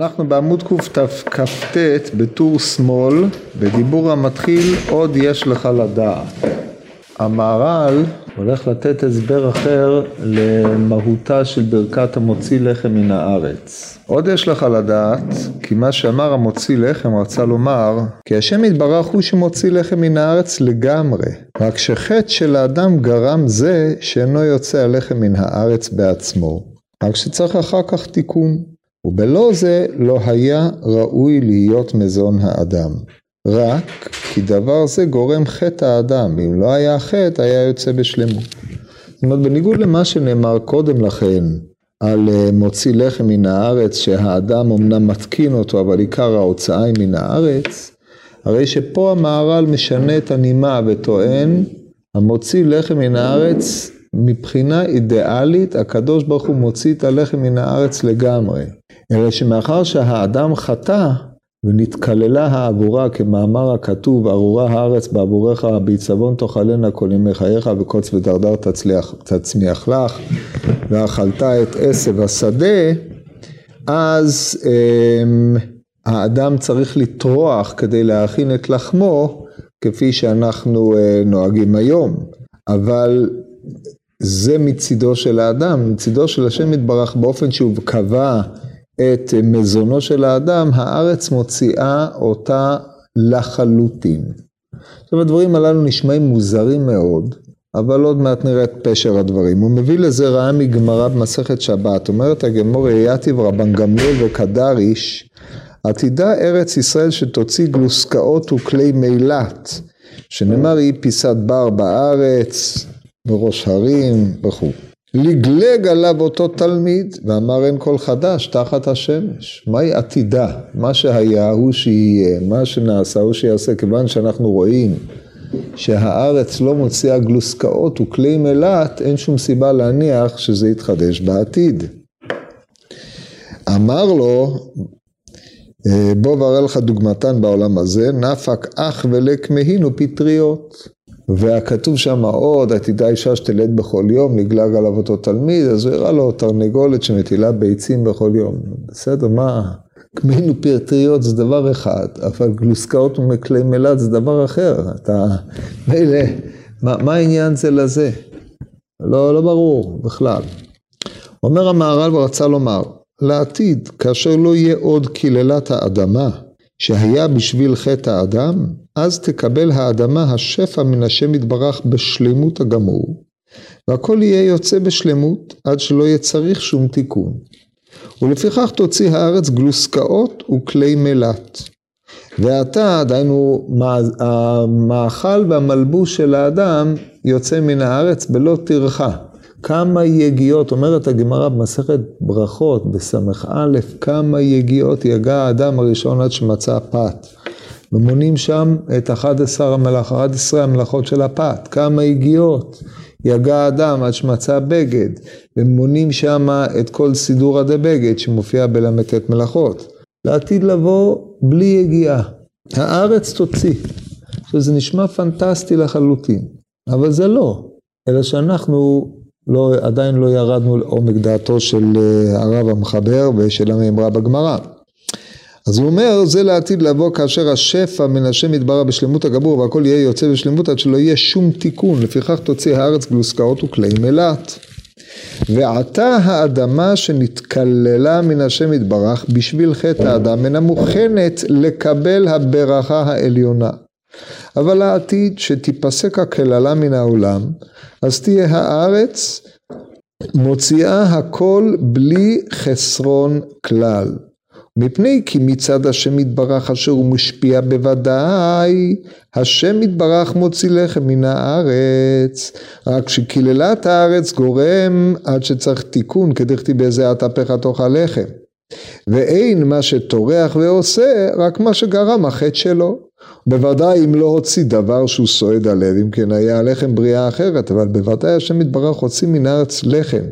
אנחנו בעמוד קט בטור שמאל, בדיבור המתחיל, עוד יש לך לדעת. המהר"ל הולך לתת הסבר אחר למהותה של ברכת המוציא לחם מן הארץ. עוד יש לך לדעת, כי מה שאמר המוציא לחם רצה לומר, כי השם יתברך הוא שמוציא לחם מן הארץ לגמרי, רק שחטא של האדם גרם זה שאינו יוצא הלחם מן הארץ בעצמו, רק שצריך אחר כך תיקון, ובלא זה לא היה ראוי להיות מזון האדם. רק כי דבר זה גורם חטא האדם, אם לא היה חטא היה יוצא בשלמות. זאת אומרת, בניגוד למה שנאמר קודם לכן על מוציא לחם מן הארץ, שהאדם אמנם מתקין אותו אבל עיקר ההוצאה היא מן הארץ, הרי שפה המהר"ל משנה את הנימה וטוען המוציא לחם מן הארץ, מבחינה אידיאלית הקדוש ברוך הוא מוציא את הלחם מן הארץ לגמרי, אלא שמאחר שהאדם חטא ונתקללה העבורה, כמאמר הכתוב, ארורה הארץ בעבורך, בעיצבון תאכלנה כל ימי חייך, וקוץ ודרדר תצמיח לך, ואכלת את עשב השדה, אז האדם צריך לטרוח כדי להכין את לחמו, כפי שאנחנו נוהגים היום. אבל זה מצידו של האדם, מצידו של השם יתברך, באופן שהוא קבע את מזונו של האדם, הארץ מוציאה אותה לחלוטין. עכשיו הדברים הללו נשמעים מוזרים מאוד, אבל עוד מעט נראה את פשר הדברים. הוא מביא לזה רעה מגמרא במסכת שבת, אומרת הגמרא, יתיב רבן גמליאל וקדריש, עתידה ארץ ישראל שתוציא גלוסקאות וכלי מילת, שנאמר היא פיסת בר בארץ, בראש הרים וכו'. לגלג עליו אותו תלמיד, ואמר אין כל חדש תחת השמש. מהי עתידה? מה שהיה הוא שיהיה, מה שנעשה הוא שיעשה, כיוון שאנחנו רואים שהארץ לא מוציאה גלוסקאות וכלי מילת, אין שום סיבה להניח שזה יתחדש בעתיד. אמר לו, בוא ואראה לך דוגמתן בעולם הזה, נפק אח ולק מהין ופטריות. והכתוב שם עוד, עתידה אישה שתלד בכל יום, נגלג עליו אותו תלמיד, אז הוא הראה לו תרנגולת שמטילה ביצים בכל יום. בסדר, מה? קמין ופטריות זה דבר אחד, אבל גלוסקאות ומכלי מילת זה דבר אחר. אתה, מילא, מה העניין זה לזה? לא ברור בכלל. אומר המהר"ל ורצה לומר, לעתיד, כאשר לא יהיה עוד קללת האדמה, שהיה בשביל חטא האדם, אז תקבל האדמה השפע מן השם יתברך בשלמות הגמור, והכל יהיה יוצא בשלמות עד שלא יהיה צריך שום תיקון. ולפיכך תוציא הארץ גלוסקאות וכלי מילת. ואתה, דהיינו, המאכל והמלבוש של האדם יוצא מן הארץ בלא תרחה. כמה יגיעות, אומרת הגמרא במסכת ברכות, בסמך א', כמה יגיעות יגע האדם הראשון עד שמצא פת. ומונים שם את 11 המלאכות של הפת. כמה יגיעות יגע האדם עד שמצא בגד. ומונים שם את כל סידור עדי בגד שמופיע בלמתת מלאכות. לעתיד לבוא בלי יגיעה. הארץ תוציא. שזה נשמע פנטסטי לחלוטין. אבל זה לא. אלא שאנחנו עדיין לא ירדנו לעומק דעתו של הרב המחבר ושל המאמרה בגמרא. אז הוא אומר, זה לעתיד לבוא כאשר השפע מן השם יתברך בשלמות הגמור, והכל יהיה יוצא בשלמות עד שלא יהיה שום תיקון, לפיכך תוציא הארץ גלוסקאות וכלי מילת. ועתה האדמה שנתקללה מן השם יתברך בשביל חטא האדם, אינה מוכנת לקבל הברכה העליונה. אבל לעתיד שתיפסק הקללה מן העולם, אז תהיה הארץ מוציאה הכל בלי חסרון כלל. מפני כי מצד השם יתברך אשר הוא משפיע בוודאי, השם יתברך מוציא לחם מן הארץ, רק שקללת הארץ גורם עד שצריך תיקון, כדכתיב בזאת אפיך תאכל לחם. ואין מה שטורח ועושה, רק מה שגרם החטא שלו. בוודאי אם לא הוציא דבר שהוא סועד עליו, אם כן היה הלחם בריאה אחרת, אבל בוודאי השם יתברך הוציא מן הארץ לחם,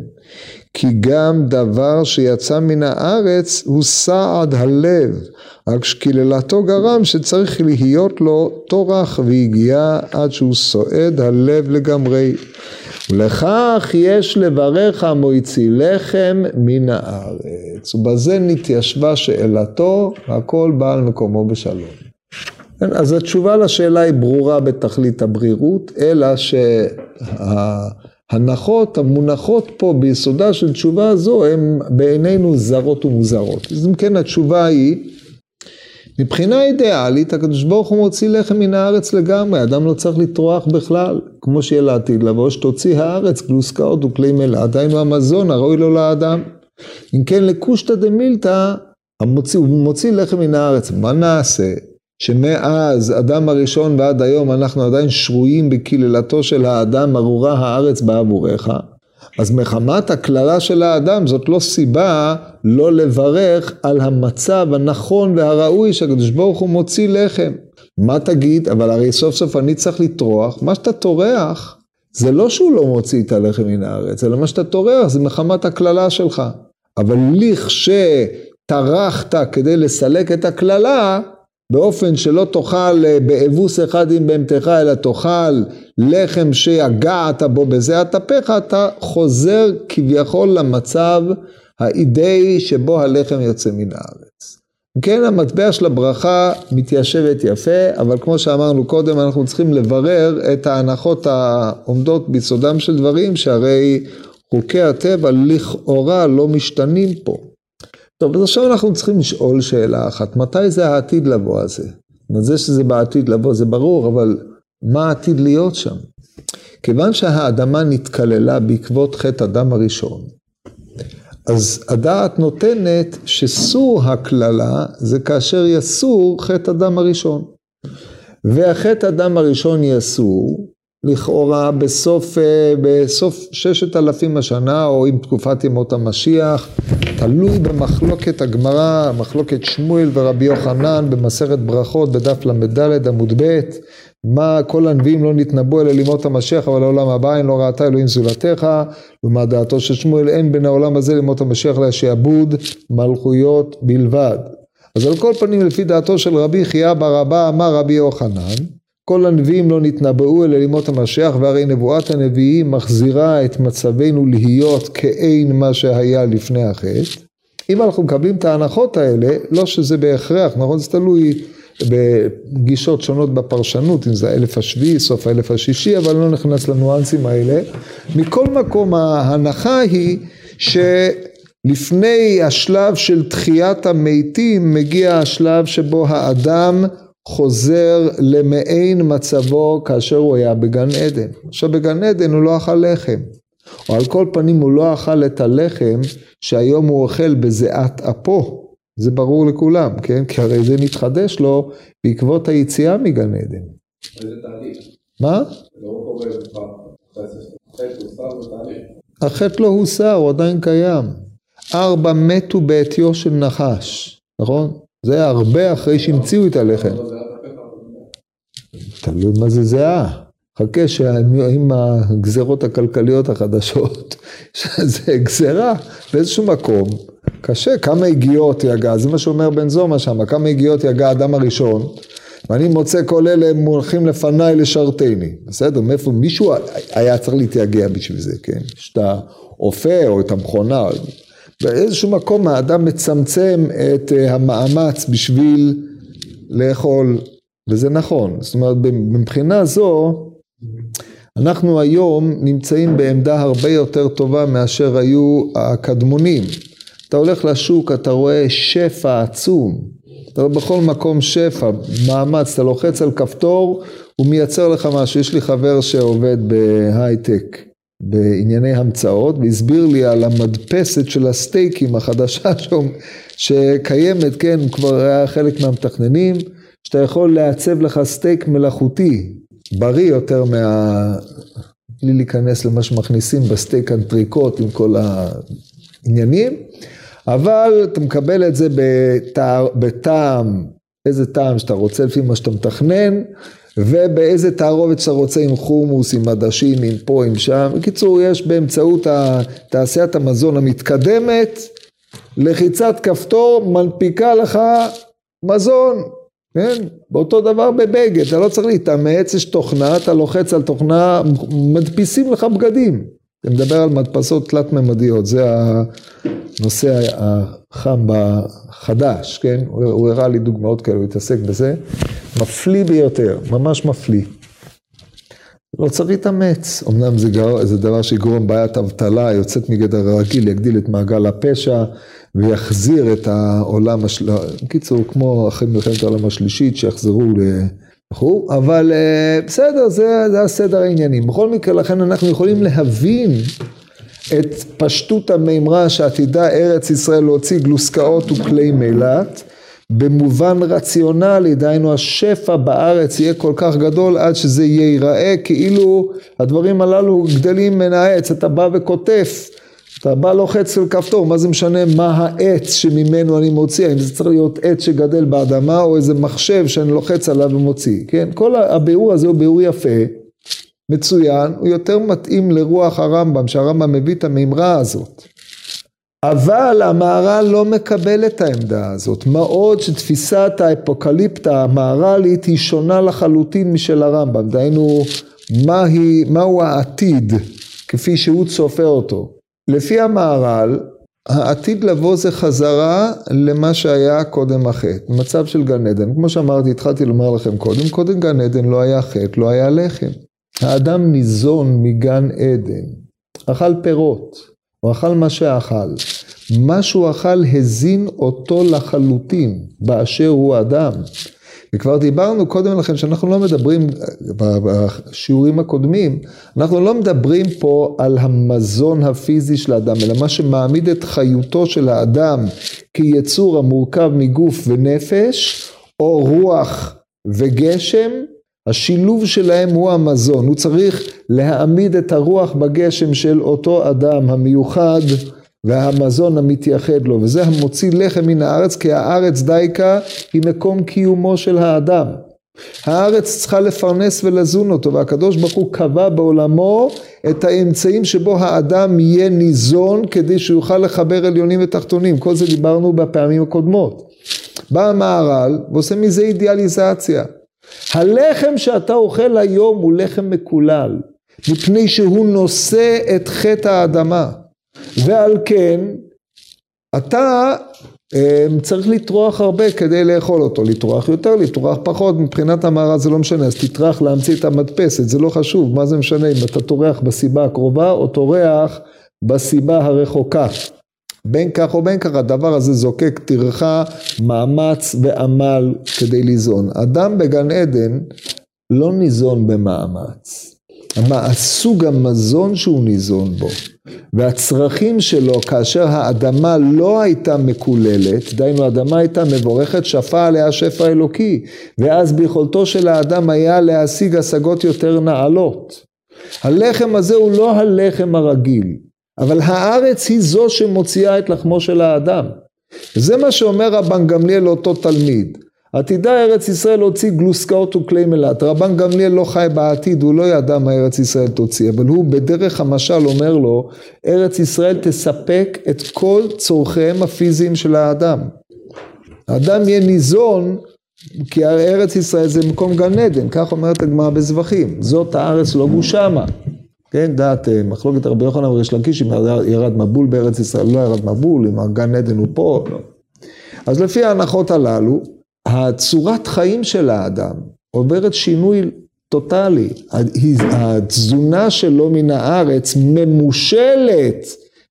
כי גם דבר שיצא מן הארץ הוא סעד הלב, רק שקללתו גרם שצריך להיות לו תורח והגיעה עד שהוא סועד הלב לגמרי. לכך יש לברך המויצי לחם מן הארץ, ובזה נתיישבה שאלתו, והכל בא על מקומו בשלום. אז התשובה לשאלה היא ברורה בתכלית הברירות, אלא שההנחות המונחות פה ביסודה של תשובה הזו, הן בעינינו זרות ומוזרות. אז אם כן התשובה היא, מבחינה אידיאלית, הקדוש ברוך הוא מוציא לחם מן הארץ לגמרי, אדם לא צריך לטרוח בכלל, כמו שיהיה לעתיד לבוא, שתוציא הארץ, גלוסקאות וכלי מלאה, דהיינו המזון, הראוי לו לאדם. אם כן, לקושטא דמילתא, הוא מוציא לחם מן הארץ. מה נעשה? שמאז אדם הראשון ועד היום, אנחנו עדיין שרויים בקללתו של האדם, ארורה הארץ בעבורך. אז מחמת הכללה של האדם, זאת לא סיבה לא לברך על המצב הנכון והראוי שהקדוש ברוך הוא מוציא לחם. מה תגיד? אבל הרי סוף סוף אני צריך לטרוח. מה שאתה טורח, זה לא שהוא לא מוציא את הלחם מן הארץ, אלא מה שאתה טורח זה מחמת הכללה שלך. אבל לכשטרחת כדי לסלק את הכללה, באופן שלא תאכל באבוס אחד עם בהמתך, אלא תאכל לחם שיגעת בו בזה התפך, אתה חוזר כביכול למצב האידאי שבו הלחם יוצא מן הארץ. כן, המטבע של הברכה מתיישבת יפה, אבל כמו שאמרנו קודם, אנחנו צריכים לברר את ההנחות העומדות ביסודם של דברים, שהרי חוקי הטבע לכאורה לא משתנים פה. טוב, אז עכשיו אנחנו צריכים לשאול שאלה אחת, מתי זה העתיד לבוא הזה? זה שזה בעתיד לבוא זה ברור, אבל מה העתיד להיות שם? כיוון שהאדמה נתקללה בעקבות חטא אדם הראשון, אז הדעת נותנת שסור הכללה זה כאשר יסור חטא אדם הראשון. והחטא אדם הראשון יסור, לכאורה בסוף 6,000 השנה, או עם תקופת ימות המשיח, תלוי במחלוקת הגמרא, מחלוקת שמואל ורבי יוחנן, במסכת ברכות, בדף למדלת, עמוד ב', מה כל הנביאים לא נתנבאו אל ימות המשיח, אבל העולם הבא אין לא ראתה אלוהים זולתך, ומה דעתו של שמואל, אין בין העולם הזה לימות המשיח לשעבוד מלכויות בלבד. אז על כל פנים, לפי דעתו של רבי חייא בר אבא, אמר רבי יוחנן, כל הנביאים לא נתנבאו אל ימות המשיח, והרי נבואת הנביאים מחזירה את מצבנו להיות כאין מה שהיה לפני החטא. אם אנחנו מקבלים את ההנחות האלה, לא שזה בהכרח, נכון? זה תלוי בגישות שונות בפרשנות, אם זה 1000 השביעי, סוף 1000 השישי, אבל לא נכנס לנואנסים האלה. מכל מקום ההנחה היא שלפני השלב של תחיית המתים, מגיע השלב שבו האדם חוזר למעין מצבו כאשר הוא היה בגן עדן. עכשיו בגן עדן הוא לא אכל לחם, או על כל פנים הוא לא אכל את הלחם שהיום הוא אוכל בזיעת אפו. זה ברור לכולם, כן? כי הרי זה נתחדש לו בעקבות היציאה מגן עדן. זה תהליך. מה? החטא לא הוסר, הוא עדיין קיים. 4 מתו בעטיו של נחש, נכון? זה הרבה אחרי שהמציאו את הלחם. תלוי מה זה זהה. חכה שעם הגזרות הכלכליות החדשות, שזה גזרה באיזשהו מקום. קשה, כמה הגיעות יגע, זה מה שאומר בן זומא שם, כמה הגיעות יגע אדם הראשון, ואני מוצא כל אלה מולכים לפניי לשרתני. בסדר, מאיפה מישהו היה צריך להתייגע בשביל זה, כן? שאתה אופה או את המכונה, באיזשהו מקום האדם מצמצם את המאמץ בשביל לאכול, וזה נכון. זאת אומרת, מבחינה זו, אנחנו היום נמצאים בעמדה הרבה יותר טובה מאשר היו הקדמונים. אתה הולך לשוק, אתה רואה שפע עצום. אתה רואה בכל מקום שפע, מאמץ, אתה לוחץ על כפתור, הוא מייצר לך משהו. יש לי חבר שעובד בהייטק. בענייני המצאות, והסביר לי על המדפסת של הסטייקים החדשה שם, שקיימת, כן, כבר היה חלק מהמתכננים, שאתה יכול לעצב לך סטייק מלאכותי, בריא יותר בלי להיכנס למה שמכניסים בסטייק אנטריקות עם כל העניינים, אבל אתה מקבל את זה בטעם, איזה טעם שאתה רוצה לפי מה שאתה מתכנן, ובאיזה תערובת שאתה רוצה עם חומוס, עם עדשים, עם פה, עם שם. בקיצור, יש באמצעות תעשיית המזון המתקדמת, לחיצת כפתור מנפיקה לך מזון. כן? באותו דבר בבגד, אתה לא צריך להתאמץ, יש תוכנה, אתה לוחץ על תוכנה, מדפיסים לך בגדים. אני מדבר על מדפסות תלת ממדיות, זה הנושא החם בחדש, כן? הוא הראה לי דוגמאות כאלה, הוא התעסק בזה. מפליא ביותר, ממש מפליא. לא צריך להתאמץ, אמנם זה דבר שיגרום בעיית אבטלה, יוצאת מגדר הרגיל, יגדיל את מעגל הפשע, ויחזיר את העולם, קיצור, כמו אחרי מלחמת העולם השלישית, שיחזרו לחור, אבל בסדר, זה הסדר העניינים. בכל מקרה, לכן אנחנו יכולים להבין את פשטות המאמרה שעתידה ארץ ישראל להוציא גלוסקאות וכלי מילת, במובן רציונלי, דהיינו השפע בארץ יהיה כל כך גדול עד שזה ייראה כאילו הדברים הללו גדלים מן העץ, אתה בא וכותף, אתה בא לוחץ על כפתור, מה זה משנה מה העץ שממנו אני מוציא, אם זה צריך להיות עץ שגדל באדמה או איזה מחשב שאני לוחץ עליו ומוציא, כן? כל הביאור הזה הוא ביאור יפה, מצוין, הוא יותר מתאים לרוח הרמב"ם, שהרמב"ם מביא את המאמרה הזאת. אבל המהר"ל לא מקבל את העמדה הזאת, מה עוד שתפיסת האפוקליפטה המהר"לית היא שונה לחלוטין משל הרמב"ם, דהיינו מהו העתיד כפי שהוא צופה אותו. לפי המהר"ל, העתיד לבוא זה חזרה למה שהיה קודם החטא, מצב של גן עדן, כמו שאמרתי, התחלתי לומר לכם קודם גן עדן לא היה חטא, לא היה לחם. האדם ניזון מגן עדן, אכל פירות. הוא אכל מה שאכל. מה שהוא אכל הזין אותו לחלוטין, באשר הוא אדם. וכבר דיברנו קודם לכן שאנחנו לא מדברים, בשיעורים הקודמים, אנחנו לא מדברים פה על המזון הפיזי של האדם, אלא מה שמעמיד את חיותו של האדם כיצור המורכב מגוף ונפש, או רוח וגשם, השילוב שלהם הוא המזון, הוא צריך להעמיד את הרוח בגשם של אותו אדם המיוחד והמזון המתייחד לו, וזה המוציא לחם מן הארץ, כי הארץ דייקה היא מקום קיומו של האדם. הארץ צריכה לפרנס ולזון אותו, והקדוש ברוך הוא קבע בעולמו את האמצעים שבו האדם יהיה ניזון כדי שיוכל לחבר עליונים ותחתונים, כל זה דיברנו בפעמים הקודמות. בא המהר"ל ועושה מזה אידיאליזציה. הלחם שאתה אוכל היום הוא לחם מקולל, מפני שהוא נושא את חטא האדמה, ועל כן אתה צריך לטרוח הרבה כדי לאכול אותו, לטרוח יותר, לטרוח פחות, מבחינת המהר"ל זה לא משנה, אז תטרח להמציא את המדפסת, זה לא חשוב, מה זה משנה אם אתה טורח בסיבה הקרובה או טורח בסיבה הרחוקה. בין כך או בין כך, הדבר הזה זוקק טרחה, מאמץ ועמל כדי ליזון. אדם בגן עדן לא ניזון במאמץ. סוג המזון שהוא ניזון בו, והצרכים שלו כאשר האדמה לא הייתה מקוללת, דהיינו האדמה הייתה מבורכת, שפע עליה שפע אלוקי, ואז ביכולתו של האדם היה להשיג השגות יותר נעלות. הלחם הזה הוא לא הלחם הרגיל, אבל הארץ היא זו שמוציאה את לחמו של האדם. זה מה שאומר רבן גמליאל לאותו תלמיד. עתידה ארץ ישראל הוציא גלוסקאות וכלי מילת. רבן גמליאל לא חי בעתיד, הוא לא ידע מה ארץ ישראל תוציא, אבל הוא בדרך המשל אומר לו, ארץ ישראל תספק את כל צורכיהם הפיזיים של האדם. האדם יהיה ניזון, כי ארץ ישראל זה מקום גן עדן, כך אומרת הגמרא בזבחים. זאת הארץ לא גושמה. כן, דעת מחלוקת רבי יוחנן וריש לקיש, אם ירד מבול בארץ ישראל, לא ירד מבול, אם הגן עדן הוא פה, לא. אז לפי ההנחות הללו, הצורת חיים של האדם עוברת שינוי טוטלי. התזונה שלו מן הארץ ממושלת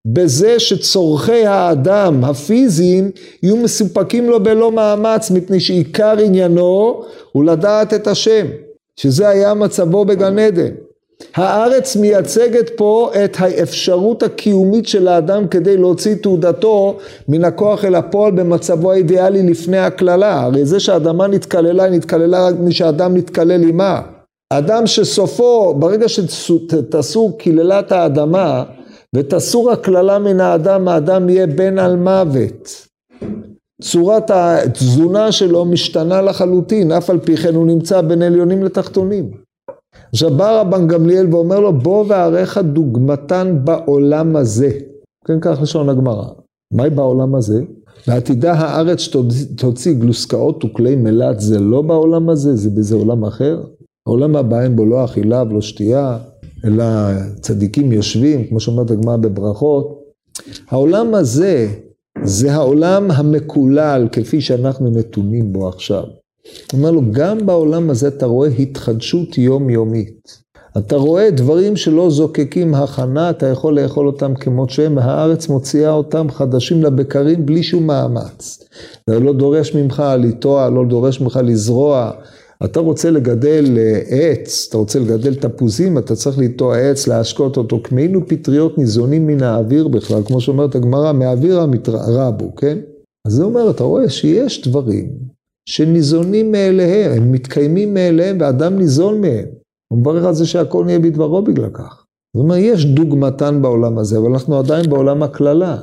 בזה שצורכי האדם הפיזיים יהיו מסופקים לו בלא מאמץ, מפני שעיקר עניינו הוא לדעת את השם, שזה היה מצבו בגן עדן. הארץ מייצגת פה את האפשרות הקיומית של האדם כדי להוציא תעודתו מן הכוח אל הפועל במצבו האידיאלי לפני הכללה. הרי זה שהאדמה נתקללה, היא נתקללה רק משאדם נתקלל עימה. אדם שסופו, ברגע שתסור קללת האדמה ותסור הכללה מן האדם, האדם יהיה בן על מוות. צורת התזונה שלו משתנה לחלוטין, אף על פי כן הוא נמצא בין עליונים לתחתונים. שבא רבן גמליאל ואומר לו, בוא ועריך דוגמתן בעולם הזה. כן, כך לשון הגמרא. מהי בעולם הזה? ועתידה הארץ שתוציא גלוסקאות וכלי מלט, זה לא בעולם הזה, זה באיזה עולם אחר. העולם הבא אין בו לא אכילה ולא שתייה, אלא צדיקים יושבים, כמו שאומרת הגמרא בברכות. העולם הזה, זה העולם המקולל, כפי שאנחנו נתונים בו עכשיו. אומר לו, גם בעולם הזה אתה רואה התחדשות יומיומית. אתה רואה דברים שלא זוקקים הכנה, אתה יכול לאכול אותם כמות שהם, הארץ מוציאה אותם חדשים לבקרים בלי שום מאמץ. זה לא דורש ממך לטוע, לא דורש ממך לזרוע. אתה רוצה לגדל עץ, אתה רוצה לגדל תפוזים, אתה צריך לטוע עץ, להשקות אותו, כמעינו פטריות ניזונים מן האוויר בכלל, כמו שאומרת הגמרא, מהאוויר המתראה בו, כן? אז זה אומר, אתה רואה שיש דברים שניזונים מאליהם, הם מתקיימים מאליהם, ואדם ניזון מהם. הוא מברך על זה שהכל נהיה בדברו בגלל כך. זאת אומרת, יש דוגמתן בעולם הזה, אבל אנחנו עדיין בעולם הכללה.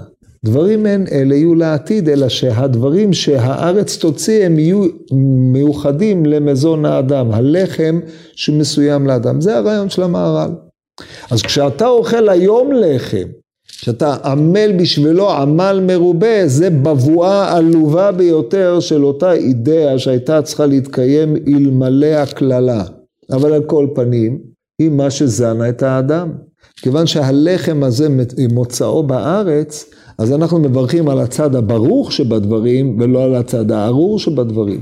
דברים אין אלה יהיו לעתיד, אלא שהדברים שהארץ תוציא הם יהיו מיוחדים למזון האדם, הלחם שמסוים לאדם. זה הרעיון של המערל. אז כשאתה אוכל היום לחם, כשאתה עמל בשבילו עמל מרובה, זה בבואה עלובה ביותר של אותה אידאה שהייתה צריכה להתקיים אלמלא הכללה. אבל על כל פנים, היא מה שזנה את האדם. כיוון שהלחם הזה מוצאו בארץ, אז אנחנו מברכים על הצד הברוך שבדברים, ולא על הצד הארור שבדברים.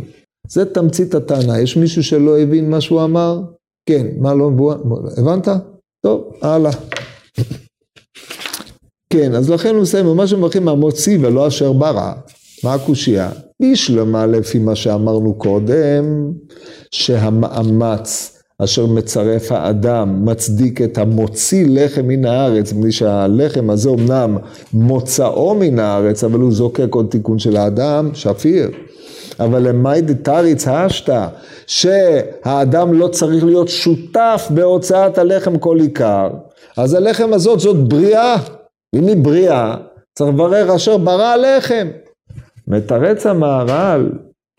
זה תמצית הטענה. יש מישהו שלא הבין מה שהוא אמר? כן, מה לא? הבנת? טוב, הלאה. כן, אז לכן הוא מסיים, ממש מברכים המוציא ולא אשר ברא. מה הקושייה? בשלמה לפי מה שאמרנו קודם, שהמאמץ אשר מצרף האדם מצדיק את המוציא לחם מן הארץ, בלי שהלחם הזה אמנם מוצאו מן הארץ, אבל הוא זוקק עוד תיקון של האדם, שפיר. אבל למאי דתריץ השתא, שהאדם לא צריך להיות שותף בהוצאת הלחם כל עיקר, אז הלחם הזאת זאת בריאה, אם היא בריאה, צריך לברר אשר ברא הלחם. מתרץ המהר"ל,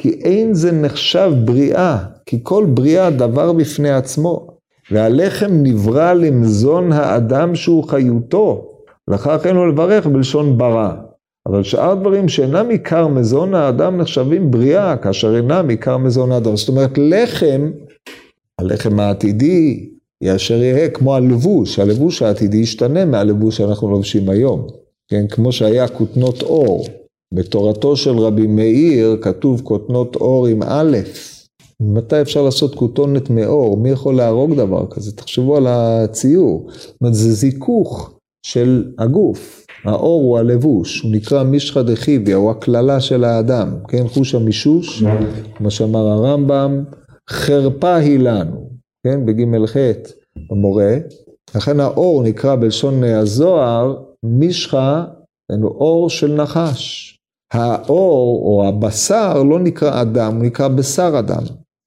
כי אין זה נחשב בריאה, כי כל בריאה דבר בפני עצמו, והלחם נברא למזון האדם שהוא חיותו, לכך אין לו לברך בלשון ברא. אבל שאר דברים שאינם עיקר מזון האדם נחשבים בריאה, כאשר אינם עיקר מזון האדם. זאת אומרת, לחם, הלחם העתידי, יאשר יהיה כמו הלבוש, הלבוש העתידי ישתנה מהלבוש שאנחנו לובשים היום, כן, כמו שהיה כותנות אור. בתורתו של רבי מאיר כתוב כותנות אור עם א', מתי אפשר לעשות כותונת מאור? מי יכול להרוג דבר כזה? תחשבו על הציור. זאת אומרת, זה זיכוך של הגוף. האור הוא הלבוש, הוא נקרא משחא דחיויא, הוא הכללה של האדם, כן? חוש המישוש, כמו שאמר הרמב"ם, חרפה היא לנו, כן? בג' ח' המורה. לכן האור נקרא בלשון הזוהר, משחא, הוא אור של נחש. האור או הבשר לא נקרא אדם, הוא נקרא בשר אדם.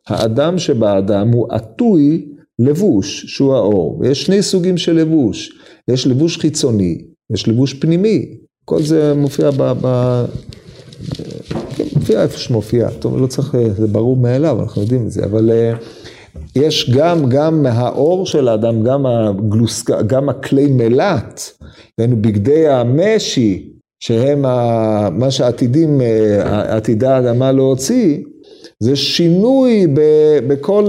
האדם שבאדם הוא עטוי לבוש, שהוא האור. ויש שני סוגים של לבוש. יש לבוש חיצוני, יש לבוש פנימי. כל זה מופיע מופיע איפה שמופיע. טוב, לא צריך, זה ברור מאליו, אנחנו יודעים את זה. אבל יש גם האור של האדם, גם הכלי מלט, בגדי המשי, שהם מה שעתידה האדמה להוציא, זה שינוי בכל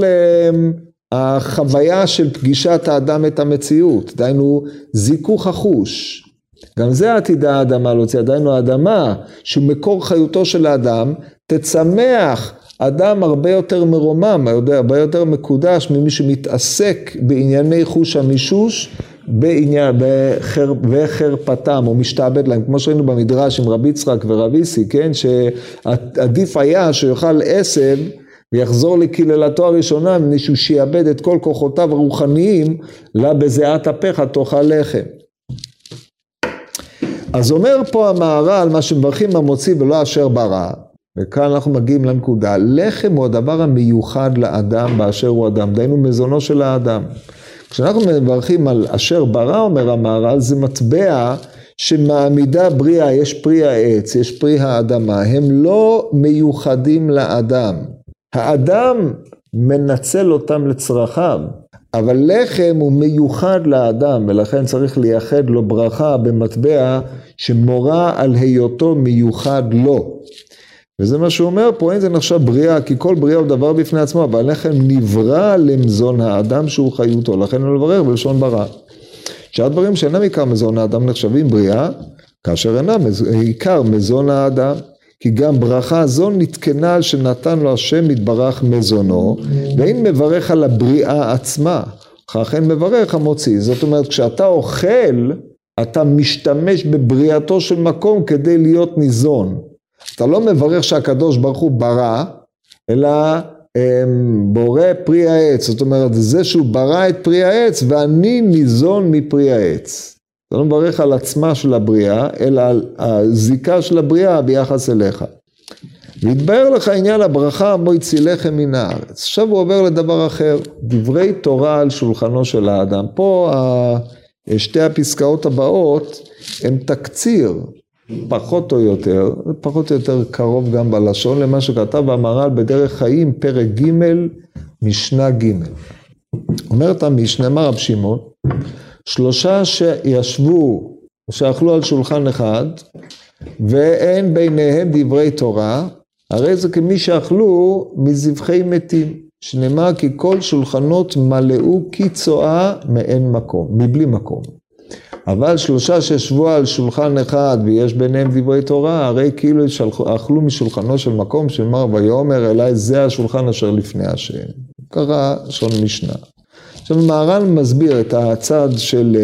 החוויה של פגישת האדם את המציאות, דהיינו זיכוך החוש. גם זה עתידה האדמה להוציא, דהיינו האדמה, שהוא מקור חיותו של האדם, תצמח אדם הרבה יותר מרומם, הרבה יותר מקודש ממי שמתעסק בענייני חוש המישוש, בחרפתם או משתעבד להם, כמו שראינו במדרש עם רבי יצחק ורבי יוסי, כן? שעדיף היה שיאכל עשב ויחזור לקללתו הראשונה, מפני שהוא שיעבד את כל כוחותיו הרוחניים, לבזיעת אפיך תאכל לחם. אז אומר פה המהר"ל, מה שמברכים המוציא ולא אשר ברא, וכאן אנחנו מגיעים לנקודה, לחם הוא הדבר המיוחד לאדם באשר הוא אדם, דהיינו מזונו של האדם. כשאנחנו מברכים על אשר ברא, אומר המהר"ל, זה מטבע שמעמידה בריאה, יש פרי העץ, יש פרי האדמה, הם לא מיוחדים לאדם. האדם מנצל אותם לצרכיו, אבל לחם הוא מיוחד לאדם, ולכן צריך לייחד לו ברכה במטבע שמורה על היותו מיוחד לו. וזה מה שהוא אומר פה, אין זה נחשב בריאה, כי כל בריאה הוא דבר בפני עצמו, אבל לכן נברא למזון האדם שהוא חיותו, לכן הוא לברר בלשון ברא. שהדברים שאינם עיקר מזון האדם נחשבים בריאה, כאשר אינם עיקר מזון האדם, כי גם ברכה זו נתקנה על שנתן לו השם יתברך מזונו, ואין מברך על הבריאה עצמה, אכן מברך המוציא. זאת אומרת, כשאתה אוכל, אתה משתמש בבריאתו של מקום כדי להיות ניזון. אתה לא מברך שהקדוש ברוך הוא ברא, אלא בורא פרי העץ. זאת אומרת, זה שהוא ברא את פרי העץ, ואני ניזון מפרי העץ. אתה לא מברך על עצמה של הבריאה, אלא על הזיקה של הבריאה ביחס אליך. והתבהר לך עניין הברכה המוציא לחם מן הארץ. עכשיו הוא עובר לדבר אחר, דברי תורה על שולחנו של האדם. פה שתי הפסקאות הבאות הם תקציר, פחות או יותר, פחות או יותר קרוב גם בלשון למה שכתב המהר"ל בדרך חיים, פרק ג' משנה ג'. אומרת המשנה, אמר רב שמעון, שלושה שישבו, שאכלו על שולחן אחד, ואין ביניהם דברי תורה, הרי זה כמי שאכלו מזבחי מתים, שנאמר כי כל שולחנות מלאו קיצואה מאין מקום, מבלי מקום. אבל שלושה שישבו על שולחן אחד ויש ביניהם דברי תורה, הרי כאילו אכלו משולחנו של מקום, שנאמר ויאמר אלי זה השולחן אשר לפני השם. ככה לשון משנה. עכשיו המהר"ל מסביר את הצד של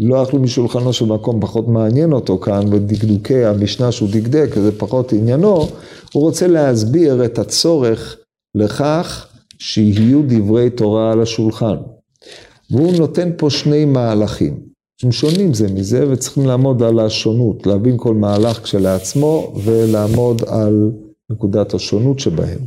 לא אכלו משולחנו של מקום, פחות מעניין אותו כאן, ודקדוקי המשנה שהוא דקדק, זה פחות עניינו, הוא רוצה להסביר את הצורך לכך שיהיו דברי תורה על השולחן. והוא נותן פה שני מהלכים, שהם שונים זה מזה, וצריכים לעמוד על השונות, להבין כל מהלך כשלעצמו, ולעמוד על נקודת השונות שבהם.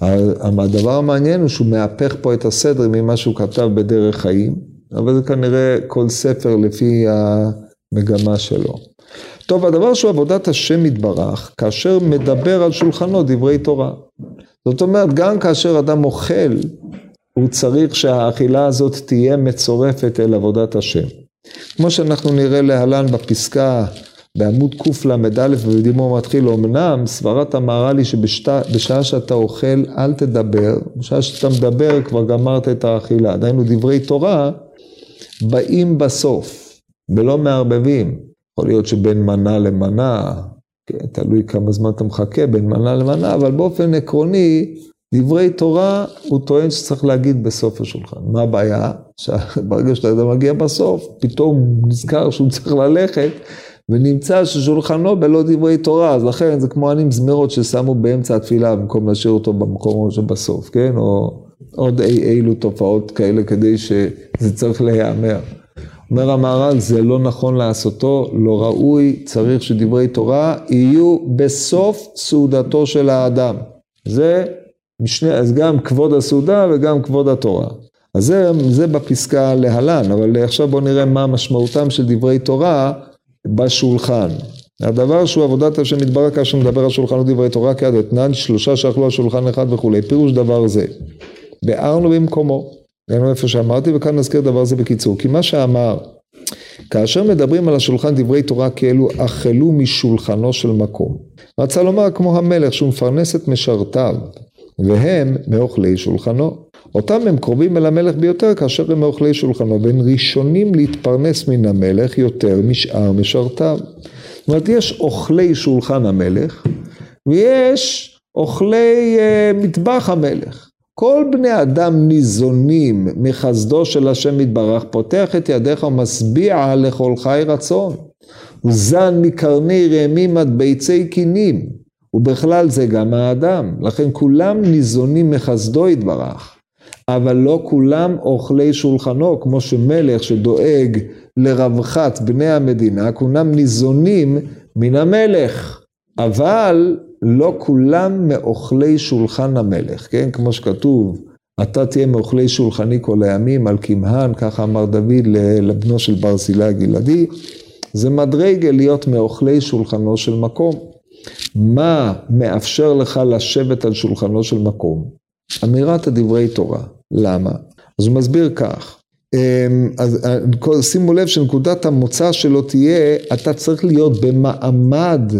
הדבר המעניין הוא שהוא מהפך פה את הסדר ממה שהוא כתב בדרך חיים, אבל זה כנראה כל ספר לפי המגמה שלו. טוב, הדבר שהוא עבודת השם יתברך, כאשר מדבר על שולחנו דברי תורה. זאת אומרת, גם כאשר אדם אוכל, הוא צריך שהאכילה הזאת תהיה מצורפת אל עבודת השם. כמו שאנחנו נראה להלן בפסקה, בעמוד קל"א ובדימו מתחיל, אמנם סברת המהר"ל שבשעה שאתה אוכל אל תדבר, בשעה שאתה מדבר כבר גמרת את האכילה, דהיינו דברי תורה, באים בסוף, ולא מערבבים. יכול להיות שבין מנה למנה, תלוי כמה זמן אתה מחכה, בין מנה למנה, אבל באופן עקרוני, דברי תורה, הוא טוען שצריך להגיד בסוף השולחן. מה הבעיה? שברגע שאתה מגיע בסוף, פתאום נזכר שהוא צריך ללכת, ונמצא ששולחנו בלא דברי תורה, אז לכן זה כמו ענים זמירות ששמו באמצע התפילה, במקום להשאיר אותו במקום שבסוף, כן? או עוד אילו תופעות כאלה כדי שזה צריך להיאמר. אומר המהר"ל, זה לא נכון לעשותו, לא ראוי, צריך שדברי תורה יהיו בסוף סעודתו של האדם. זה משנה, אז גם כבוד הסעודה וגם כבוד התורה. אז זה בפסקה להלן, אבל עכשיו בואו נראה מה משמעותם של דברי תורה בשולחן. הדבר שהוא עבודת השם יתברך כאשר מדבר על שולחן ודברי תורה כעד אתנן, שלושה שאכלו על שולחן אחד וכולי. פירוש דבר זה, בארנו במקומו, ראינו איפה שאמרתי, וכאן נזכיר דבר זה בקיצור, כי מה שאמר, כאשר מדברים על השולחן דברי תורה כאלו, אכלו משולחנו של מקום. רצה לומר כמו המלך שהוא מפרנס את משרתיו, והם מאוכלי שולחנו. אותם הם קרובים אל המלך ביותר כאשר הם מאוכלי שולחנו, והם ראשונים להתפרנס מן המלך יותר משאר משרתיו. זאת אומרת, יש אוכלי שולחן המלך, ויש אוכלי מטבח המלך. כל בני אדם ניזונים מחסדו של השם יתברך, פותח את ידיך ומשביע לכל חי רצון. הוא זן מקרני רעמים עד ביצי קינים, ובכלל זה גם האדם. לכן כולם ניזונים מחסדו יתברך, אבל לא כולם אוכלי שולחנו, כמו שמלך שדואג לרווחת בני המדינה, כולם ניזונים מן המלך, אבל לא כולם מאוכלי שולחן המלך, כן? כמו שכתוב, אתה תהיה מאוכלי שולחני כל הימים, על קמהן, ככה אמר דוד לבנו של ברזילי הגלעדי, זה מדרגה להיות מאוכלי שולחנו של מקום. מה מאפשר לך לשבת על שולחנו של מקום? אמירת הדברי תורה. למה? אז הוא מסביר כך, אז שימו לב שנקודת המוצא שלו תהיה, אתה צריך להיות במעמד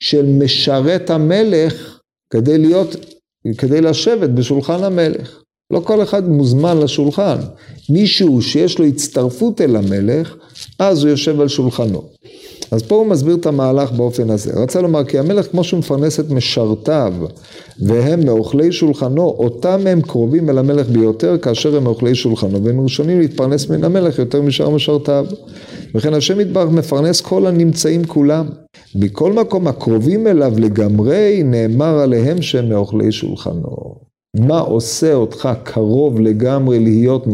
של משרת המלך, כדי לשבת בשולחן המלך. לא כל אחד מוזמן לשולחן. מישהו שיש לו הצטרפות אל המלך, אז הוא יושב על שולחנו. אז פה הוא מסביר את המהלך באופן הזה. רצה לומר, כי המלך כמו שהוא מפרנס את משרתיו, והם מאוכלי שולחנו, אותם הם קרובים אל המלך ביותר, כאשר הם מאוכלי שולחנו, והם ראשונים להתפרנס מן המלך יותר משאר משרתיו. וכן השם יתברך מפרנס כל הנמצאים כולם. בכל מקום הקרובים אליו לגמרי, נאמר עליהם שהם מאוכלי שולחנו. מה עושה אותך קרוב לגמרי להיות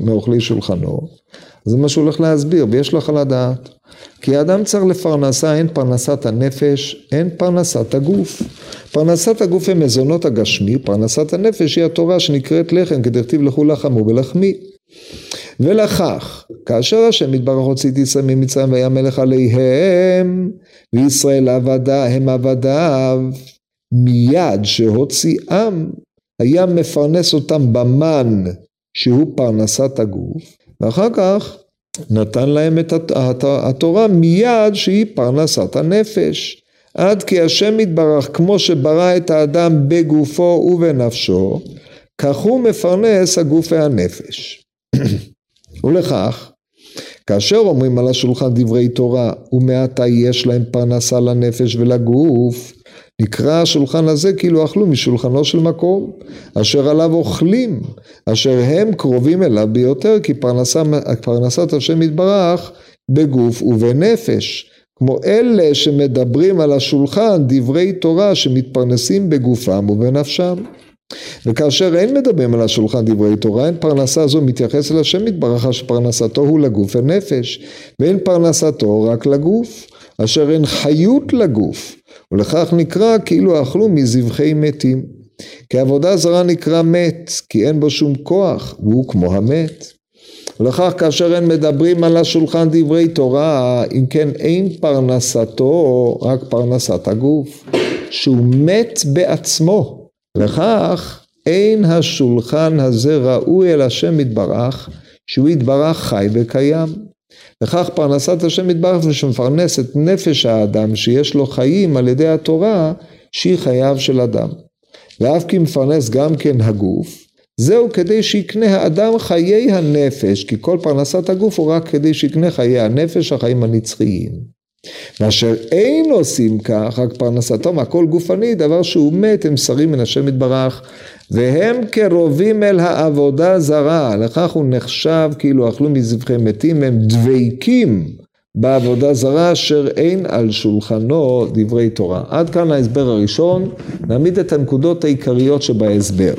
מאוכלי שולחנו? זה מה שהוא הולך להסביר, ויש לך לדעת. כי האדם צריך לפרנסה, אין פרנסת הנפש, אין פרנסת הגוף. פרנסת הגוף הם מזונות הגשמי, פרנסת הנפש היא התורה שנקראת לחם, כדכתיב לכו לחם ובלחמי. ולכך, כאשר השם יתברך הוציא את ישראל ממצרים והיה מלך עליהם, וישראל הם עבדיו, מיד שהוציאם, היה מפרנס אותם במן, שהוא פרנסת הגוף, ואחר כך נתן להם את התורה מיד שהיא פרנסת הנפש, עד כי השם יתברך כמו שברא את האדם בגופו ובנפשו, כך הוא מפרנס הגוף והנפש. ולכך, כאשר אומרים על השולחן דברי תורה, ומעתה יש להם פרנסה לנפש ולגוף, נקרא השולחן הזה כאילו אכלו משולחנו של מקום, אשר עליו אוכלים, אשר הם קרובים אליו ביותר, כי פרנסת השם יתברך בגוף ובנפש. כמו אלה שמדברים על השולחן דברי תורה שמתפרנסים בגופם ובנפשם. וכאשר אין מדברים על השולחן דברי תורה, אין פרנסה זו מתייחס אל השם יתברך, שפרנסתו הוא לגוף ונפש, ואין פרנסתו רק לגוף, אשר אין חיות לגוף. ולכך נקרא כאילו אכלו מזבחי מתים. כי עבודה זרה נקרא מת, כי אין בו שום כוח, והוא כמו המת. ולכך כאשר אין מדברים על השולחן דברי תורה, אם כן אין פרנסתו, רק פרנסת הגוף, שהוא מת בעצמו. לכך אין השולחן הזה ראוי אל השם יתברך, שהוא יתברך חי וקיים. לכך פרנסת השם יתברך ושמפרנס את נפש האדם שיש לו חיים על ידי התורה שהיא חייו של אדם. ואף כי מפרנס גם כן הגוף, זהו כדי שיקנה האדם חיי הנפש, כי כל פרנסת הגוף הוא רק כדי שיקנה חיי הנפש, החיים הנצחיים. מאשר אין עושים כך, רק פרנסתו מהכל גופני, דבר שהוא מת, הם שרים מן השם יתברך, והם קרובים אל העבודה זרה, לכך הוא נחשב כאילו אכלו מזבחי מתים, הם דבקים בעבודה זרה אשר אין על שולחנו דברי תורה. עד כאן ההסבר הראשון, נעמיד את הנקודות העיקריות שבהסבר.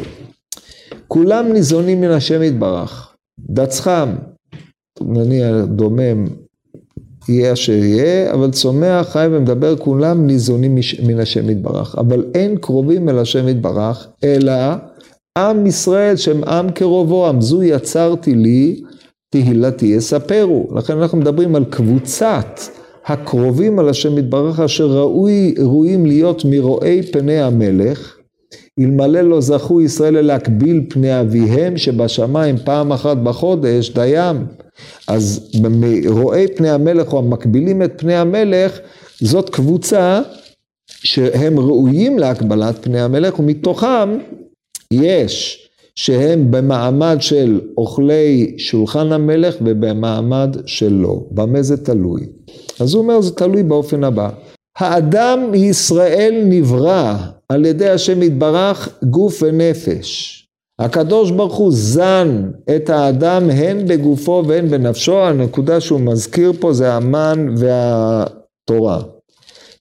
כולם ניזונים מן השם יתברך, דץ חם, נניח דומם, יהיה אשר יהיה, אבל צומח, חי ומדבר, כולם ניזונים מן השם יתברך. אבל אין קרובים אל השם יתברך, אלא עם ישראל שהם עם קרובו, עמזו יצרתי לי, תהילתי יספרו. לכן אנחנו מדברים על קבוצת הקרובים אל השם יתברך, אשר ראויים להיות מרואי פני המלך, אלמלא לא זכו ישראל להקביל פני אביהם, שבשמיים פעם אחת בחודש דיים. אז רואי פני המלך או המקבילים את פני המלך, זאת קבוצה שהם ראויים להקבלת פני המלך, ומתוכם יש שהם במעמד של אוכלי שולחן המלך ובמעמד שלו. במה זה תלוי? אז הוא אומר, זה תלוי באופן הבא. האדם ישראל נברא על ידי השם יתברך גוף ונפש. הקדוש ברוך הוא זן את האדם הן בגופו והן בנפשו, הנקודה שהוא מזכיר פה זה המן והתורה.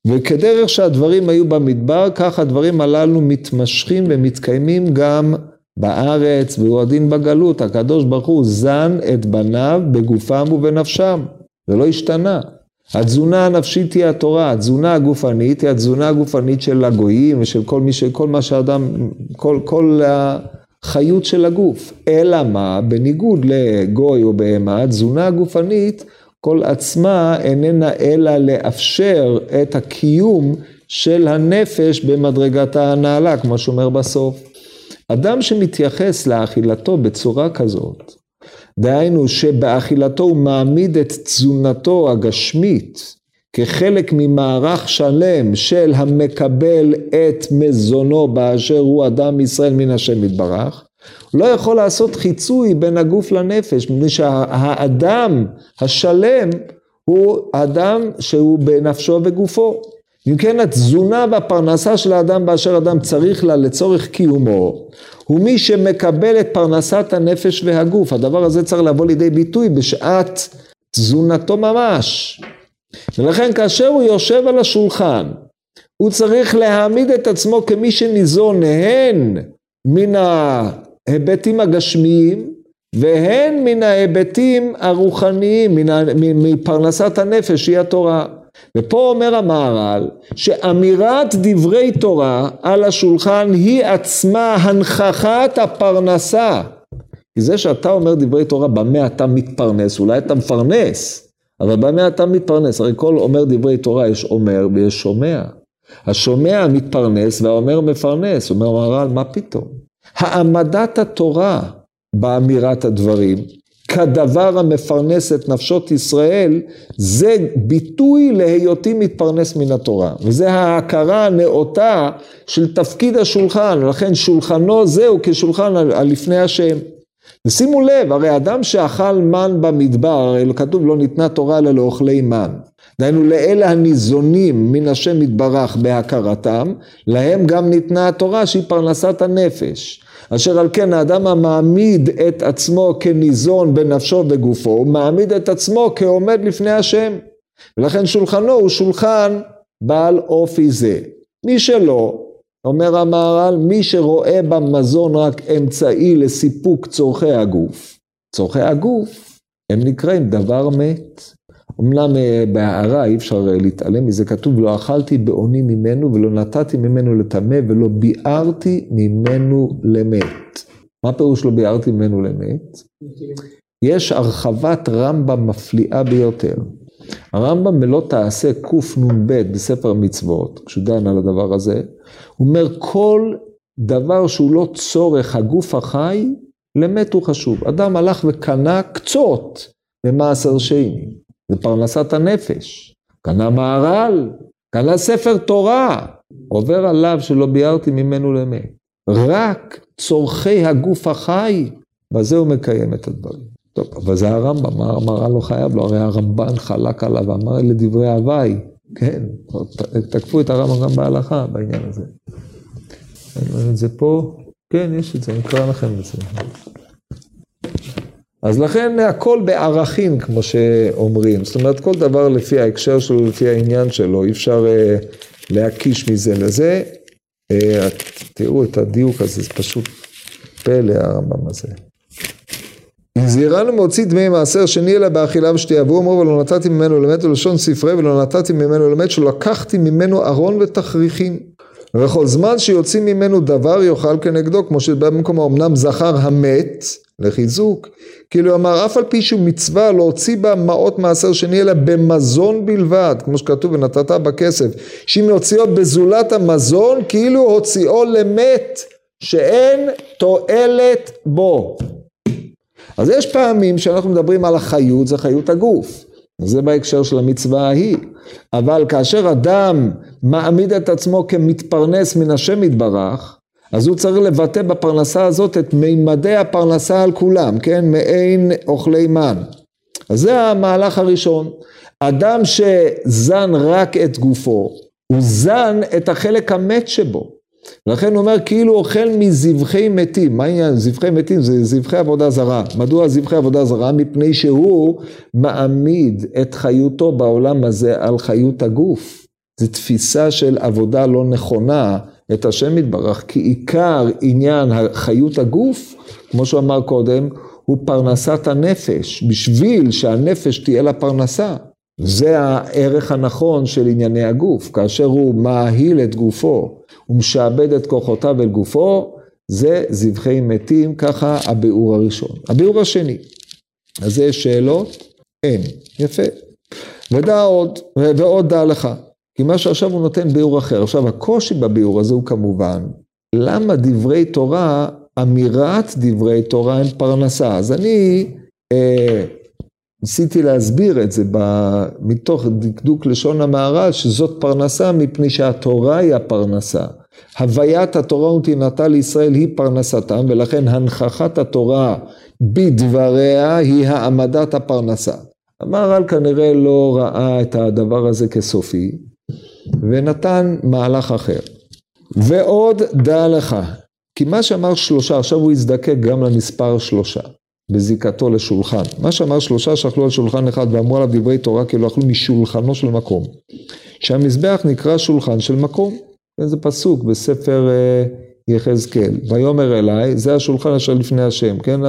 וכדרך שהדברים היו במדבר, כך הדברים הללו מתמשכים ומתקיימים גם בארץ, והוא הדין בגלות, הקדוש ברוך הוא זן את בניו בגופם ובנפשם, זה לא השתנה. התזונה הנפשית היא התורה, התזונה הגופנית היא התזונה הגופנית של הגויים ושל כל מה שאדם, כל חיות של הגוף, אלא מה, בניגוד לגוי או בהמה, התזונה הגופנית, כל עצמה איננה אלא לאפשר את הקיום של הנפש במדרגתה הנעלה, כמו שאומר בסוף. אדם שמתייחס לאכילתו בצורה כזאת, דהיינו שבאכילתו הוא מעמיד את תזונתו הגשמית כחלק ממערך שלם של המקבל את מזונו באשר הוא אדם ישראל מן השם יתברך. הוא לא יכול לעשות חיצוי בין הגוף לנפש, מפני שהאדם השלם הוא אדם שהוא בנפשו וגופו. אם כן, התזונה והפרנסה של האדם באשר אדם צריך לה לצורך קיומו, הוא מי שמקבל את פרנסת הנפש והגוף. הדבר הזה צריך לבוא לידי ביטוי בשעת תזונתו ממש. ולכן כאשר הוא יושב על השולחן, הוא צריך להעמיד את עצמו כמי שניזון הן מן ההיבטים הגשמיים, והן מן ההיבטים הרוחניים, מפרנסת הנפש היא התורה. ופה אומר המהר"ל שאמירת דברי תורה על השולחן היא עצמה הנחכת הפרנסה. כי זה שאתה אומר דברי תורה, במה אתה מתפרנס? אולי אתה מפרנס, אבל במה אתה מתפרנס? הרי כל אומר דברי תורה יש אומר ויש שומע. השומע מתפרנס והאומר מפרנס. אומר המהר"ל, מה פתאום? העמדת התורה באמירת הדברים כדבר המפרנס את נפשות ישראל, זה ביטוי להיותי מתפרנס מן התורה. וזה ההכרה הנאותה של תפקיד השולחן, ולכן שולחנו זהו כשולחן על לפני השם. ושימו לב, הרי אדם שאכל מן במדבר, כתוב לא ניתנה תורה אלא לאוכלי מן. דהיינו לאלה הניזונים מן השם יתברך בהכרתם, להם גם ניתנה התורה שהיא פרנסת הנפש. אשר על כן האדם המעמיד את עצמו כניזון בנפשו וגופו, הוא מעמיד את עצמו כעומד לפני השם. ולכן שולחנו הוא שולחן בעל אופי זה. מי שלא, אומר המהר"ל, מי שרואה במזון רק אמצעי לסיפוק צורכי הגוף. צורכי הגוף הם נקראים דבר מת. אמנם בהערה אי אפשר להתעלם מזה, כתוב לא אכלתי בעוני ממנו ולא נתתי ממנו לטמא ולא ביארתי ממנו למת. מה פירוש לא ביארתי ממנו למת? יש הרחבת רמב"ם מפליאה ביותר. הרמב"ם בלא תעשה קנ"ב בספר מצוות, כשדן על הדבר הזה, הוא אומר כל דבר שהוא לא צורך הגוף החי, למת הוא חשוב. אדם הלך וקנה קצות במעשר שני. זה פרנסת הנפש, קנה מהר"ל, קנה ספר תורה, עובר עליו שלא ביארתי ממנו למת. רק צורכי הגוף החי, בזה הוא מקיים את הדברים. טוב, אבל זה הרמב"ם, המהר"ל לא חייב לו, הרי הרמב"ן חלק עליו, אמר לדברי הוואי, כן, תקפו את הרמב"ם גם בהלכה בעניין הזה. זה פה, כן, יש את זה, אני אקרא לכם את זה. אז לכן הכל בערכים, כמו שאומרים. זאת אומרת, כל דבר לפי ההקשר שלו, לפי העניין שלו, אי אפשר להקיש מזה לזה. תראו את הדיוק הזה, זה פשוט פלא הרמב"ם הזה. הזהירנו מוציא דמי מעשר שני אלא באכילה ושתייה, והוא אומר, ולא נתתי ממנו למת, ולשון ספרי, ולא נתתי ממנו למת, שלקחתי ממנו ארון ותכריכים. וכל זמן שיוציא ממנו דבר יאכל כנגדו, כמו שבא במקומו, אמנם זכר המת, לחיזוק, כאילו אמר אף על פי שהוא מצווה להוציא בה מעות מעשר שני אלא במזון בלבד, כמו שכתוב ונתת בכסף, שאם יוציאו בזולת המזון כאילו הוציאו למת שאין תועלת בו. אז יש פעמים שאנחנו מדברים על החיות, זה חיות הגוף, זה בהקשר של המצווה ההיא. אבל כאשר אדם מעמיד את עצמו כמתפרנס מן השם יתברך, אז הוא צריך לבטא בפרנסה הזאת את מימדי הפרנסה על כולם, כן? מעין אוכלי מן. אז זה המהלך הראשון. אדם שזן רק את גופו, הוא זן את החלק המת שבו. לכן הוא אומר כאילו אוכל מזבחי מתים. מה העניין? זבחי מתים זה זבחי עבודה זרה. מדוע זבחי עבודה זרה? מפני שהוא מעמיד את חיותו בעולם הזה על חיות הגוף. זו תפיסה של עבודה לא נכונה את השם יתברך, כי עיקר עניין חיות הגוף, כמו שהוא אמר קודם, הוא פרנסת הנפש, בשביל שהנפש תהיה לה פרנסה. זה הערך הנכון של ענייני הגוף, כאשר הוא מאהיל את גופו, הוא משעבד את כוחותיו אל גופו, זה זבחי מתים, ככה הביאור הראשון. הביאור השני, אז יש שאלות? אין, יפה. ועוד דע לך. כי מה שעכשיו הוא נותן ביאור אחר. עכשיו הקושי בביאור הזה הוא כמובן, למה דברי תורה, אמירת דברי תורה הם פרנסה? אז אני ניסיתי להסביר את זה מתוך דקדוק לשון המערל, שזאת פרנסה מפני שהתורה היא הפרנסה. הוויית התורה ונתינתה לישראל היא פרנסתם, ולכן הנחכת התורה בדבריה היא העמדת הפרנסה. המערל כנראה לא ראה את הדבר הזה כסופי, ונתן מהלך אחר. ועוד דע לך, כי מה שאמר שלושה, עכשיו הוא יזדקק גם למספר שלושה, בזיקתו לשולחן. מה שאמר שלושה שאכלו על שולחן אחד ואמרו עליו דברי תורה כאילו אכלו משולחנו של מקום. שהמזבח נקרא שולחן של מקום, וזה פסוק בספר יחזקאל. ויאמר אליי, זה השולחן אשר לפני השם, כן,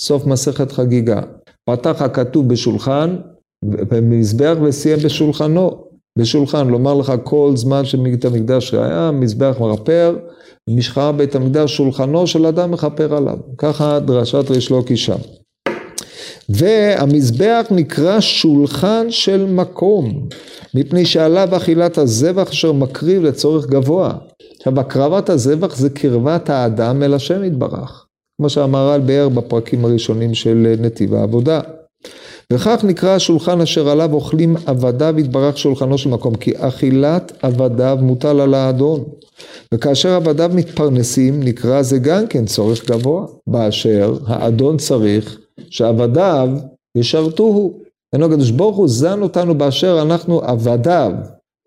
סוף מסכת חגיגה. פתח הכתוב בשולחן, במזבח וסיים בשולחנו. בשולחן, לומר לך כל זמן שבית המקדש היה, מזבח מרפר, משחה בית המקדש, שולחנו של אדם מחפר עליו. ככה דרשת ריש לוקיש שם. והמזבח נקרא שולחן של מקום, מפני שעליו אכילת הזבח אשר מקריב לצורך גבוה. עכשיו, הקרבת הזבח זה קרבת האדם אל השם יתברך, כמו שהמהר"ל ביאר בפרקים הראשונים של נתיב העבודה. וכך נקרא השולחן אשר עליו אוכלים עבדיו יתברך שולחנו של מקום, כי אכילת עבדיו מוטל על האדון. וכאשר עבדיו מתפרנסים, נקרא זה גם כן צורך גבוה, באשר האדון צריך שעבדיו ישרתוהו. הקדוש ברוך הוא זן אותנו באשר אנחנו עבדיו,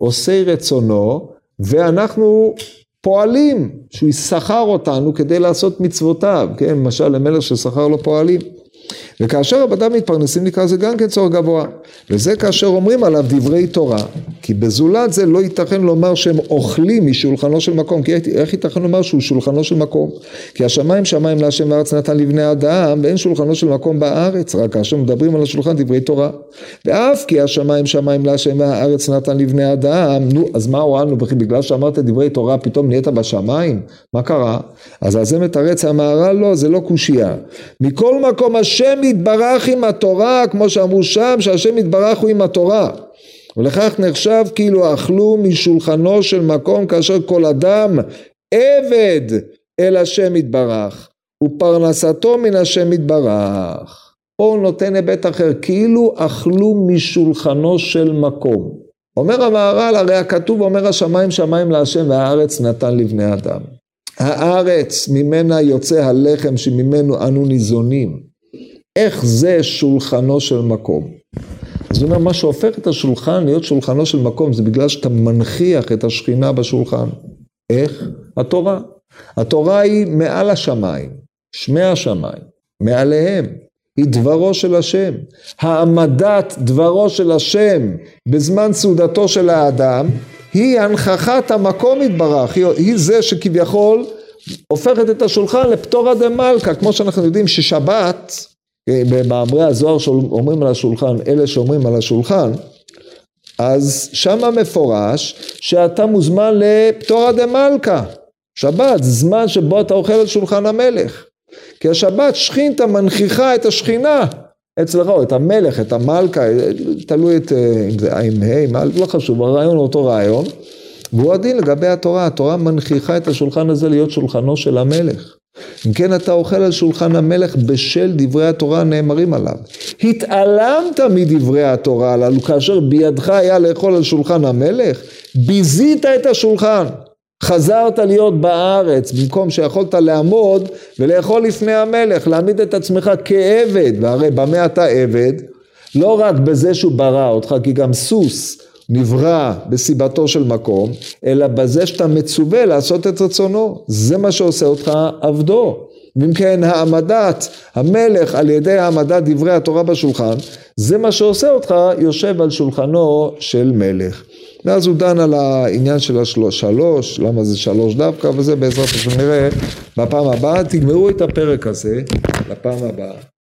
עושי רצונו, ואנחנו פועלים, שהוא ישכר אותנו כדי לעשות מצוותיו, כן, למשל למלך ששכר לו פועלים. וכאשר עבדיו מתפרנסים נקרא זה גם כן צורך גבוה, וזה כאשר אומרים עליו דברי תורה, כי בזולת זה לא ייתכן לומר שהם אוכלים משולחנו של מקום, כי איך ייתכן לומר שהוא שולחנו של מקום? כי השמיים שמיים להשם והארץ נתן לבני אדם, ואין שולחנו של מקום בארץ, רק כאשר מדברים על השולחן דברי תורה. ואף כי השמיים שמיים להשם והארץ נתן לבני אדם, נו, אז מה הועלנו? בגלל שאמרת דברי תורה פתאום נהיית בשמיים? מה קרה? אז זה מתרץ המהר"ל, לא, זה לא קושייה. מכל מקום השם יתברך עם התורה, כמו שאמרו שם, שהשם יתברך הוא עם התורה. ולכך נחשב כאילו אכלו משולחנו של מקום, כאשר כל אדם עבד אל השם יתברך, ופרנסתו מן השם יתברך. פה הוא נותן היבט אחר, כאילו אכלו משולחנו של מקום. אומר המהר"ל, הרי הכתוב אומר השמיים שמיים להשם, והארץ נתן לבני אדם. הארץ ממנה יוצא הלחם שממנו אנו ניזונים. איך זה שולחנו של מקום? אז הוא אומר, מה שהופך את השולחן להיות שולחנו של מקום, זה בגלל שאתה מנחיח את השכינה בשולחן. איך? התורה. התורה היא מעל השמיים, שמי השמיים, מעליהם. היא דברו של השם. העמדת דברו של השם בזמן סעודתו של האדם, היא הנחכת המקום יתברך, היא זה שכביכול הופכת את השולחן לפטורה דמלכה, כמו שאנחנו יודעים ששבת, במאמרי הזוהר שאומרים על השולחן, אלה שאומרים על השולחן, אז שמה מפורש שאתה מוזמן לפטורה דמלכה. שבת, זמן שבו אתה אוכל על שולחן המלך. כי השבת שכינתה מנכיחה את השכינה אצלך, או את המלך, את המלכה, תלוי אם זה עם ה', לא חשוב, הרעיון הוא אותו רעיון, והוא הדין לגבי התורה. התורה מנכיחה את השולחן הזה להיות שולחנו של המלך. אם כן אתה אוכל על שולחן המלך בשל דברי התורה הנאמרים עליו. התעלמת מדברי התורה הללו, כאשר בידך היה לאכול על שולחן המלך, ביזית את השולחן, חזרת להיות בארץ, במקום שיכולת לעמוד ולאכול לפני המלך, להעמיד את עצמך כעבד, והרי במה אתה עבד? לא רק בזה שהוא ברא אותך, כי גם סוס נברא בסיבתו של מקום, אלא בזה שאתה מצווה לעשות את רצונו. זה מה שעושה אותך עבדו. ואם כן, העמדת המלך על ידי העמדת דברי התורה בשולחן, זה מה שעושה אותך יושב על שולחנו של מלך. ואז הוא דן על העניין של השלוש, למה זה שלוש דווקא, וזה בעזרת השם נראה בפעם הבאה. תגמרו את הפרק הזה לפעם הבאה.